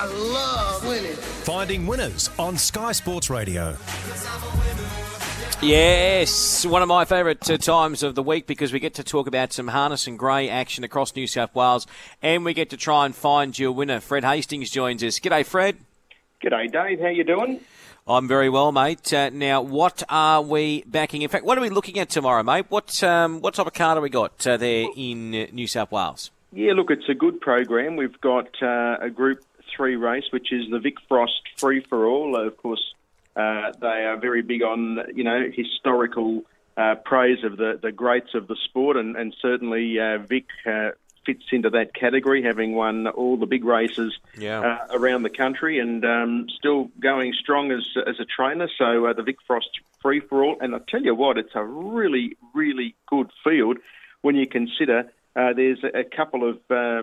I love winning. Finding winners on Sky Sports Radio. Yes, one of my favourite times of the week, because we get to talk about some harness and grey action across New South Wales, and we get to try and find your winner. Fred Hastings joins us. G'day, Fred. G'day, Dave. How you doing? I'm very well, mate. Now, what are we backing? In fact, what are we looking at tomorrow, mate? What type of card have we got there in New South Wales? Yeah, look, it's a good program. We've got a Group 3 race, which is the Vic Frost Free-for-All. Of course, they are very big on, you know, historical praise of the greats of the sport, and certainly Vic fits into that category, having won all the big races around the country, and still going strong as a trainer. So the Vic Frost Free-for-All, and I tell you what, it's a really, really good field when you consider... there's a couple of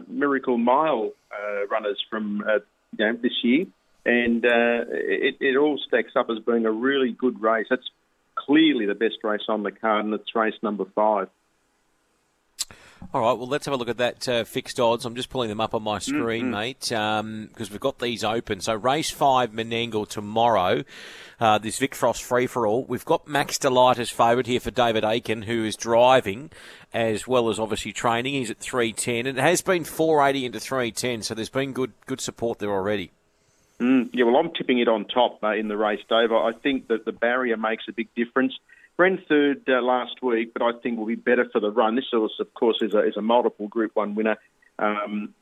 Miracle Mile runners from you know, this year, and it all stacks up as being a really good race. That's clearly the best race on the card, and it's race number 5. All right, well, let's have a look at that fixed odds. I'm just pulling them up on my screen, mate, because we've got these open. So race 5, Menangle, tomorrow, this Vic Frost Free-for-All. We've got Max Delight as favourite here for David Aiken, who is driving as well as obviously training. He's at 310, and it has been 480 into 310, so there's been good support there already. Yeah, well, I'm tipping it on top in the race, Dave. I think that the barrier makes a big difference. Ran third last week, but I think will be better for the run. This horse, of course, is a multiple Group 1 winner, and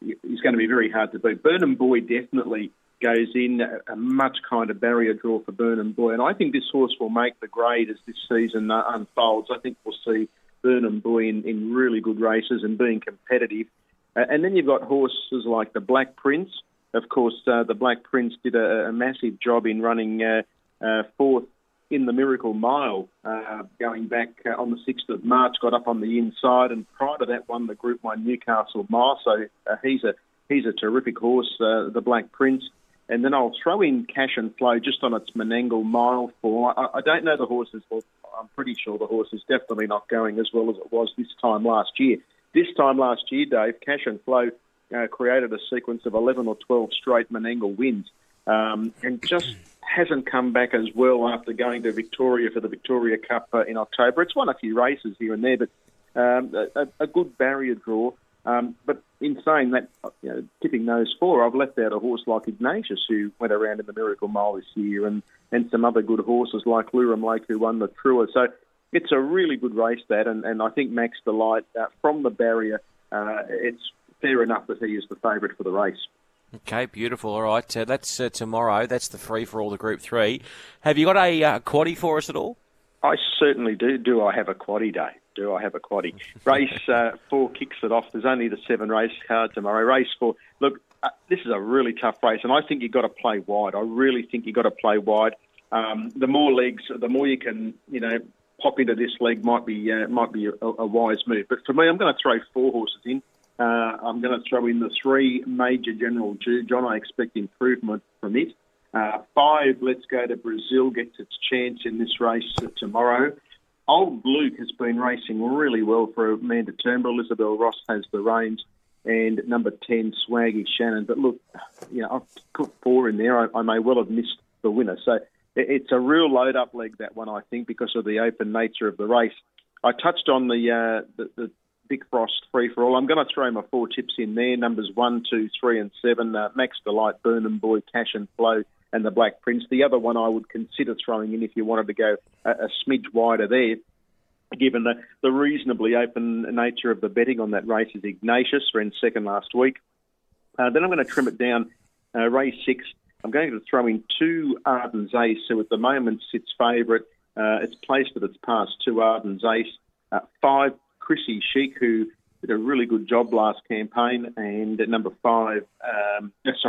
he's going to be very hard to beat. Burnham Boy definitely goes in a much kinder barrier draw for Burnham Boy, and I think this horse will make the grade as this season unfolds. I think we'll see Burnham Boy in really good races and being competitive. And then you've got horses like the Black Prince. Of course, the Black Prince did a massive job in running fourth in the Miracle Mile, going back on the 6th of March, got up on the inside, and prior to that won the Group 1 Newcastle Mile, so he's a terrific horse, the Black Prince. And then I'll throw in Cash and Flow just on its Menangle Mile form. I don't know the horses, but I'm pretty sure the horse is definitely not going as well as it was this time last year. This time last year, Dave, Cash and Flow created a sequence of 11 or 12 straight Menangle wins, and just... hasn't come back as well after going to Victoria for the Victoria Cup in October. It's won a few races here and there, but a good barrier draw. But in saying that, you know, tipping those four, I've left out a horse like Ignatius, who went around in the Miracle Mile this year, and some other good horses like Lurum Lake, who won the Truer. So it's a really good race, that, and I think Max Delight, from the barrier, it's fair enough that he is the favourite for the race. Okay, beautiful. All right, that's tomorrow. That's the Free-for-All, the Group 3. Have you got a quaddie for us at all? I certainly do. Do I have a quaddie, Dave? Do I have a quaddie? Race 4 kicks it off. There's only the 7 race card tomorrow. Race 4. Look, this is a really tough race, and I think you've got to play wide. I really think you've got to play wide. The more legs, the more you can, you know, pop into this leg might be a wise move. But for me, I'm going to throw 4 horses in. I'm going to throw in the 3, Major General John. I expect improvement from it. 5, Let's Go to Brazil gets its chance in this race tomorrow. Old Luke has been racing really well for Amanda Turnbull. Elizabeth Ross has the reins. And number 10, Swaggy Shannon. But look, you know, I've put 4 in there. I may well have missed the winner. So it's a real load-up leg, that one, I think, because of the open nature of the race. I touched on the Vic Frost Free-for-All. I'm going to throw my 4 tips in there. Numbers 1, 2, 3 and 7. Max Delight, Burnham Boy, Cash and Flow, and the Black Prince. The other one I would consider throwing in if you wanted to go a smidge wider there, given the reasonably open nature of the betting on that race, is Ignatius. Ran second last week. Then I'm going to trim it down. Race 6. I'm going to throw in 2, Arden's Ace, who at the moment sits favourite. It's placed at its past 2, Arden's Ace. 5, Chrissy Sheik, who did a really good job last campaign, and at number 5,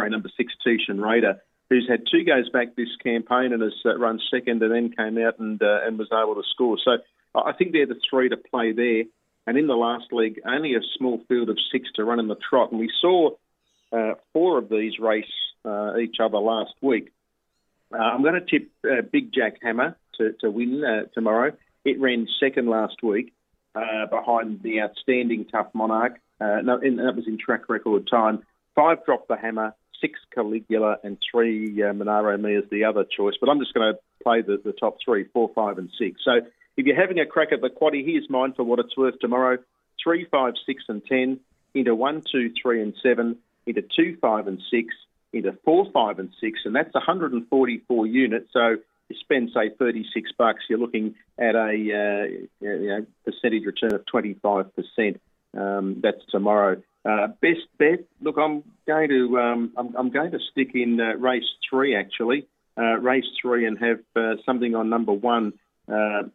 number 6, Tishan Raider, who's had 2 goes back this campaign and has run second and then came out and was able to score. So I think they're the 3 to play there. And in the last leg, only a small field of 6 to run in the trot. And we saw 4 of these race each other last week. I'm going to tip Big Jack Hammer to win tomorrow. It ran second last week. Behind the outstanding Tough Monarch. That was in track record time. 5, Drop the Hammer. 6 Caligula, and 3 Monaro Me as the other choice. But I'm just going to play the top 3, 4, 5, and 6. So if you're having a crack at the quaddie, here's mine for what it's worth tomorrow. 3, 5, 6, and 10 into 1, 2, 3, and 7 into 2, 5, and 6 into 4, 5, and 6, and that's 144 units. So you spend, say, $36, you're looking at a percentage return of 25%. That's tomorrow. Best bet. Look, I'm going to stick in race 3 actually. Race 3 and have something on number 1,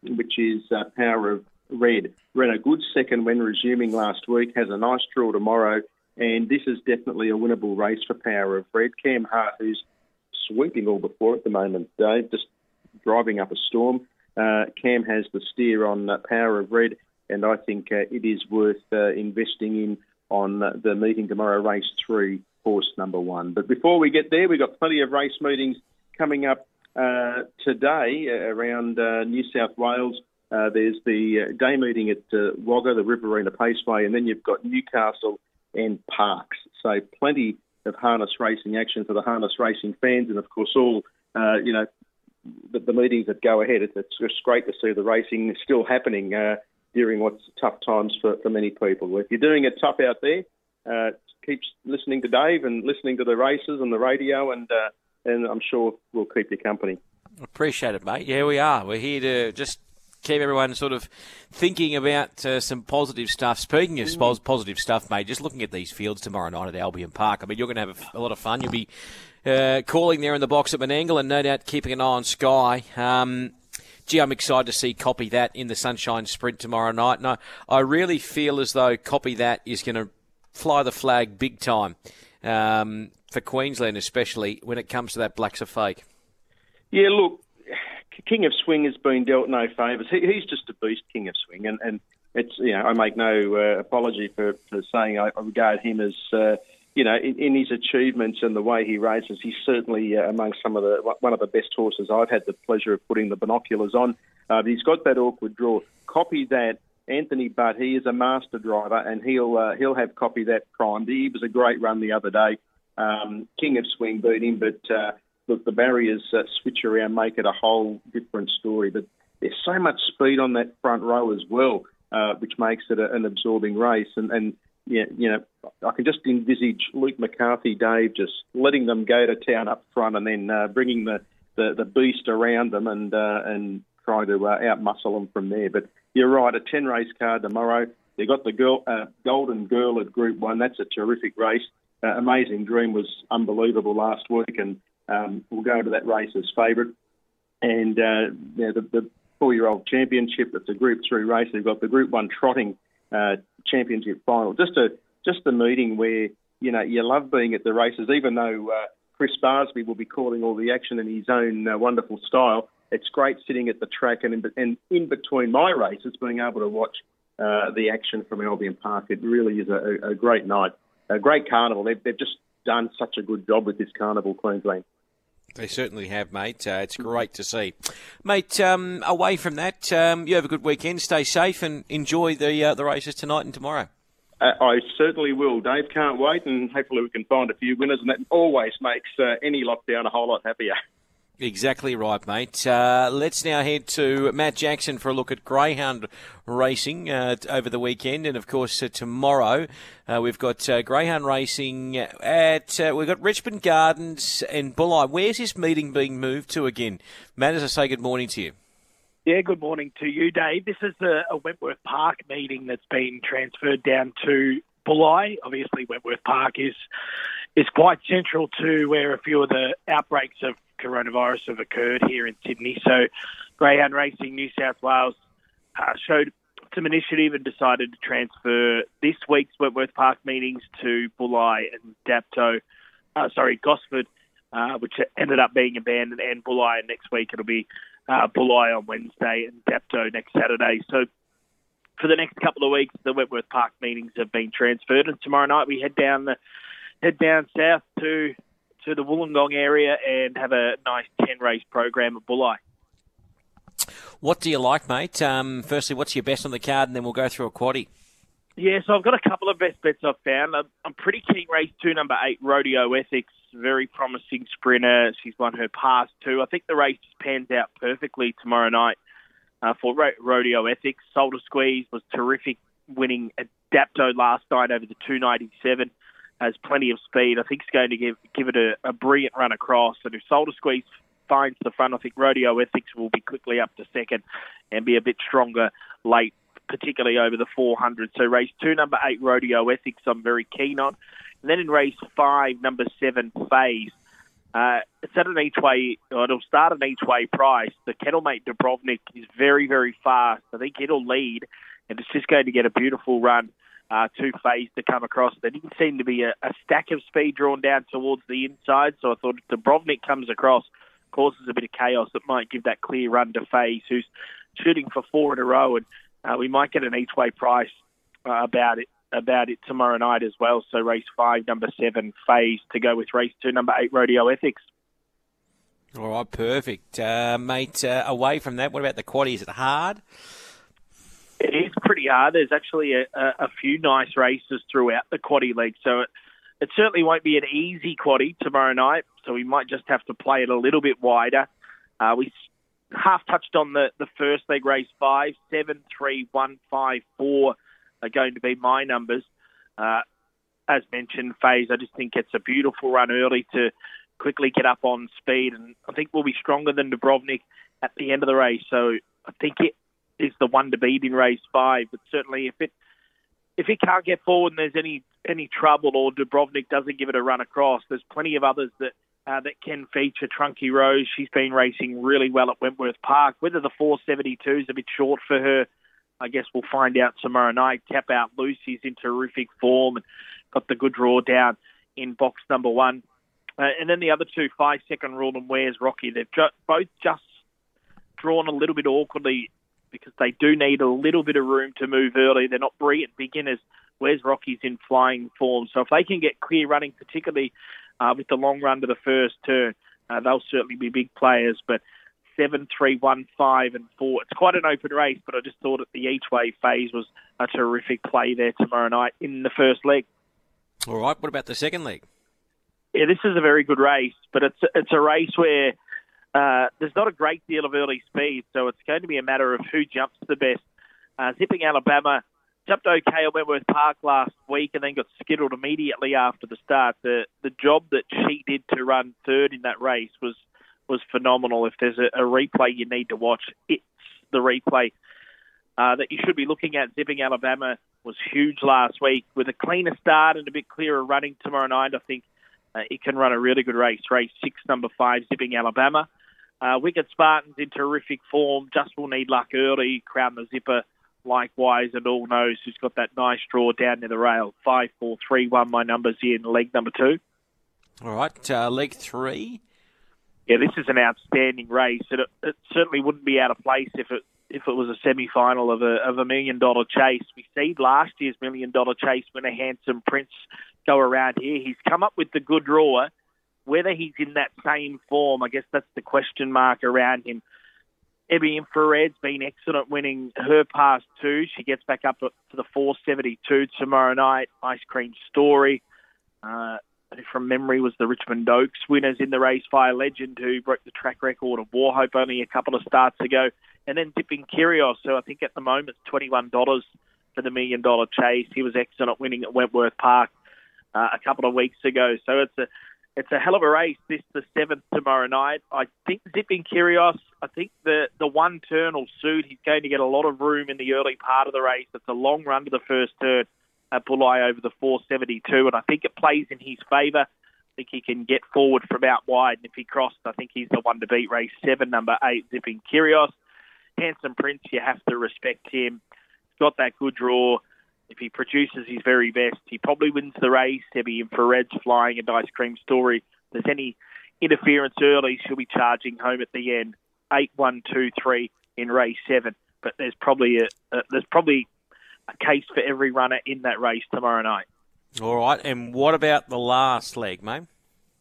which is Power of Red. Ran a good second when resuming last week. Has a nice draw tomorrow, and this is definitely a winnable race for Power of Red. Cam Hart, who's sweeping all before at the moment, Dave, just driving up a storm. Cam has the steer on Power of Red, and I think it is worth investing in on the meeting tomorrow, race 3, horse number 1. But before we get there, we've got plenty of race meetings coming up today around New South Wales. There's the day meeting at Wagga, the Riverina Paceway, and then you've got Newcastle and Parks. So plenty of harness racing action for the harness racing fans, and of course all, the meetings that go ahead. It's just great to see the racing still happening during what's tough times for many people. If you're doing it tough out there, keep listening to Dave and listening to the races and the radio, and I'm sure we'll keep you company. Appreciate it, mate. Yeah, we are. We're here to just keep everyone sort of thinking about some positive stuff. Speaking of positive stuff, mate, just looking at these fields tomorrow night at Albion Park, I mean, you're going to have a lot of fun. You'll be calling there in the box at Menangle and no doubt keeping an eye on Sky. Gee, I'm excited to see Copy That in the Sunshine Sprint tomorrow night. And I really feel as though Copy That is going to fly the flag big time for Queensland, especially when it comes to that Blacks Are Fake. Yeah, look, King of Swing has been dealt no favours. He's just a beast, King of Swing. And it's, I make no apology for saying I regard him as, in his achievements and the way he races, he's certainly among one of the best horses I've had the pleasure of putting the binoculars on. He's got that awkward draw. Copy That, Anthony Butt, he is a master driver, and he'll have Copy That primed. He was a great run the other day. King of Swing beat him, but look, the barriers switch around, make it a whole different story. But there's so much speed on that front row as well, which makes it an absorbing race. And yeah, I can just envisage Luke McCarthy, Dave, just letting them go to town up front, and then bringing the beast around them and trying to outmuscle them from there. But you're right, a 10-race card tomorrow. They got the Golden Girl at Group 1. That's a terrific race. Amazing Dream was unbelievable last week, and we'll go to that race as favourite. And the 4-year-old championship, that's a Group 3 race. They've got the Group 1 trotting championship final. Just a meeting where you love being at the races, even though Chris Barsby will be calling all the action in his own wonderful style. It's great sitting at the track and in between my races, being able to watch the action from Albion Park. It really is a great night, a great carnival. They've just done such a good job with this carnival, Queensland. They certainly have, mate. It's great to see. Mate, away from that, you have a good weekend. Stay safe and enjoy the races tonight and tomorrow. I certainly will, Dave. Can't wait, and hopefully we can find a few winners, and that always makes any lockdown a whole lot happier. Exactly right, mate. Let's now head to Matt Jackson for a look at greyhound racing over the weekend, and of course tomorrow we've got greyhound racing at we've got Richmond Gardens and Bulleye. Where's this meeting being moved to again, Matt? As I say, good morning to you. Yeah, good morning to you, Dave. This is a Wentworth Park meeting that's been transferred down to Bulleye. Obviously, Wentworth Park is quite central to where a few of the outbreaks of coronavirus have occurred here in Sydney. So Greyhound Racing New South Wales showed some initiative and decided to transfer this week's Wentworth Park meetings to Bulleye and Gosford, which ended up being abandoned, and Bulleye next week. It'll be Bulleye on Wednesday and Dapto next Saturday. So for the next couple of weeks, the Wentworth Park meetings have been transferred, and tomorrow night we head down south to the Wollongong area and have a nice 10-race program at Bulleye. What do you like, mate? Firstly, what's your best on the card, and then we'll go through a quaddie. Yeah, so I've got a couple of best bets I've found. I'm pretty keen race 2, number 8, Rodeo Ethics. Very promising sprinter. She's won her past two. I think the race just pans out perfectly tomorrow night for Rodeo Ethics. Solder Squeeze was terrific, winning Adapto last night over the 297. Has plenty of speed. I think it's going to give it a brilliant run across. And if Solder Squeeze finds the front, I think Rodeo Ethics will be quickly up to second and be a bit stronger late, particularly over the 400. So race 2, number 8, Rodeo Ethics, I'm very keen on. And then in race 5, number 7, Phaze. It's at an each-way, it'll start an each-way price. The Kennelmate Dubrovnik is very, very fast. I think it'll lead, and it's just going to get a beautiful run to Phaze to come across. There didn't seem to be a stack of speed drawn down towards the inside, so I thought if Dubrovnik comes across, causes a bit of chaos, it might give that clear run to Phaze, who's shooting for four in a row, and we might get an each-way price about it tomorrow night as well. So race 5, number 7, Phaze, to go with race 2, number 8, Rodeo Ethics. All right, perfect. Mate, away from that, what about the quaddie? Is it hard? It is pretty hard. There's actually a few nice races throughout the quaddie league. So it certainly won't be an easy quaddie tomorrow night. So we might just have to play it a little bit wider. We half touched on the first leg, race 5, 7, 3, 1, 5, 4 are going to be my numbers. As mentioned, Phaze, I just think it's a beautiful run early to quickly get up on speed, and I think we'll be stronger than Dubrovnik at the end of the race. So I think it is the one to beat in race 5. But certainly, if it can't get forward and there's any trouble, or Dubrovnik doesn't give it a run across, there's plenty of others that can feature. Trunky Rose, she's been racing really well at Wentworth Park. Whether the 472 is a bit short for her, I guess we'll find out tomorrow night. Tap Out Lucy's in terrific form and got the good draw down in box number 1. And then the other two, 5 Second Rule and Where's Rocky, they've both just drawn a little bit awkwardly because they do need a little bit of room to move early. They're not brilliant beginners. Where's Rocky's in flying form. So if they can get clear running, particularly with the long run to the first turn, they'll certainly be big players. But 7, 3, 1, 5, and 4. It's quite an open race, but I just thought that the each-way Phaze was a terrific play there tomorrow night in the first leg. All right, what about the second leg? Yeah, this is a very good race, but it's a race where there's not a great deal of early speed, so it's going to be a matter of who jumps the best. Zipping Alabama jumped okay at Wentworth Park last week and then got skittled immediately after the start. The job that she did to run third in that race was phenomenal. If there's a replay you need to watch, it's the replay that you should be looking at. Zipping Alabama was huge last week. With a cleaner start and a bit clearer running tomorrow night, I think it can run a really good race. Race 6, number 5, Zipping Alabama. Wicked Spartans in terrific form. Just will need luck early. Crown the Zipper likewise, and All Knows, who's got that nice draw down near the rail. 5, 4, 3, 1, my numbers in leg number 2. All right, leg 3. Yeah, this is an outstanding race. It certainly wouldn't be out of place if it was a semi-final of a $1 million chase. We see last year's $1 million chase when a Handsome Prince go around here. He's come up with the good draw. Whether he's in that same form, I guess that's the question mark around him. Ebby Infrared's been excellent winning her past two. She gets back up to the 472 tomorrow night. Ice Cream Story. From memory was the Richmond Oaks winners in the race, Fire Legend, who broke the track record of Warhope only a couple of starts ago. And then Zipping Kyrgios, so I think at the moment it's $21 for the $1 million chase. He was excellent winning at Wentworth Park a couple of weeks ago. So it's a hell of a race, this the 7th tomorrow night. I think Zipping Kyrgios, I think the one turn will suit. He's going to get a lot of room in the early part of the race. It's a long run to the first turn at Bulleye over the 472, and I think it plays in his favour. I think he can get forward from out wide, and if he crossed, I think he's the one to beat. Race 7, number 8, Zipping Kyrgios. Handsome Prince, you have to respect him. He's got that good draw. If he produces his very best, he probably wins the race. There'll be Infrared's flying and Ice Cream Story. If there's any interference early, she'll be charging home at the end. 8, 1, 2, 3 in race 7, but there's probably a case for every runner in that race tomorrow night. All right, and what about the last leg, mate?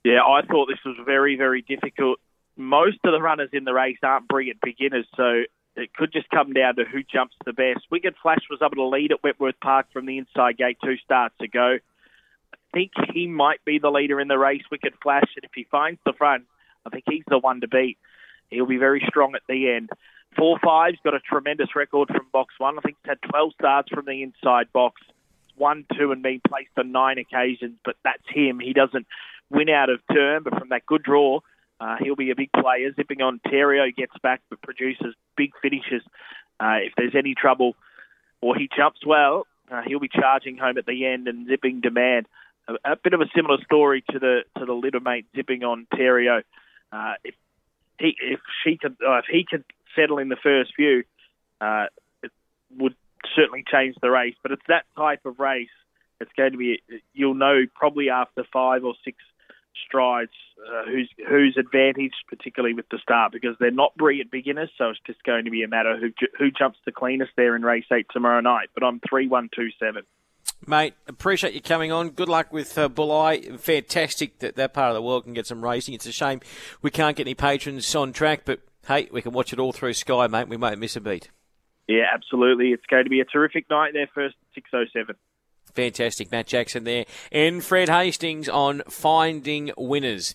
Yeah, I thought this was very, very difficult. Most of the runners in the race aren't brilliant beginners, so It could just come down to who jumps the best. Wicked Flash was able to lead at Wentworth Park from the inside gate 2 starts ago. I think he might be the leader in the race, Wicked Flash, and if he finds the front, I think he's the one to beat. He'll be very strong at the end. 4-5's got a tremendous record from box one. I think he's had 12 starts from the inside box. 1, 2, and been placed on 9 occasions, but that's him. He doesn't win out of turn, but from that good draw, he'll be a big player. Zipping Ontario gets back, but produces big finishes. If there's any trouble or he jumps well, he'll be charging home at the end. And Zipping Demand, a bit of a similar story to the little mate Zipping Ontario. If he could settle in the first few, it would certainly change the race. But it's that type of race. It's going to be, you'll know probably after 5 or 6 strides who's advantaged, particularly with the start, because they're not brilliant beginners, so it's just going to be a matter of who jumps the cleanest there in race 8 tomorrow night. But I'm 3-1-2-7. Mate, appreciate you coming on. Good luck with Bulleye. Fantastic that that part of the world can get some racing. It's a shame we can't get any patrons on track, but hey, we can watch it all through Sky, mate. We won't miss a beat. Yeah, absolutely. It's going to be a terrific night there, first 6:07. Fantastic. Matt Jackson there and Fred Hastings on Finding Winners.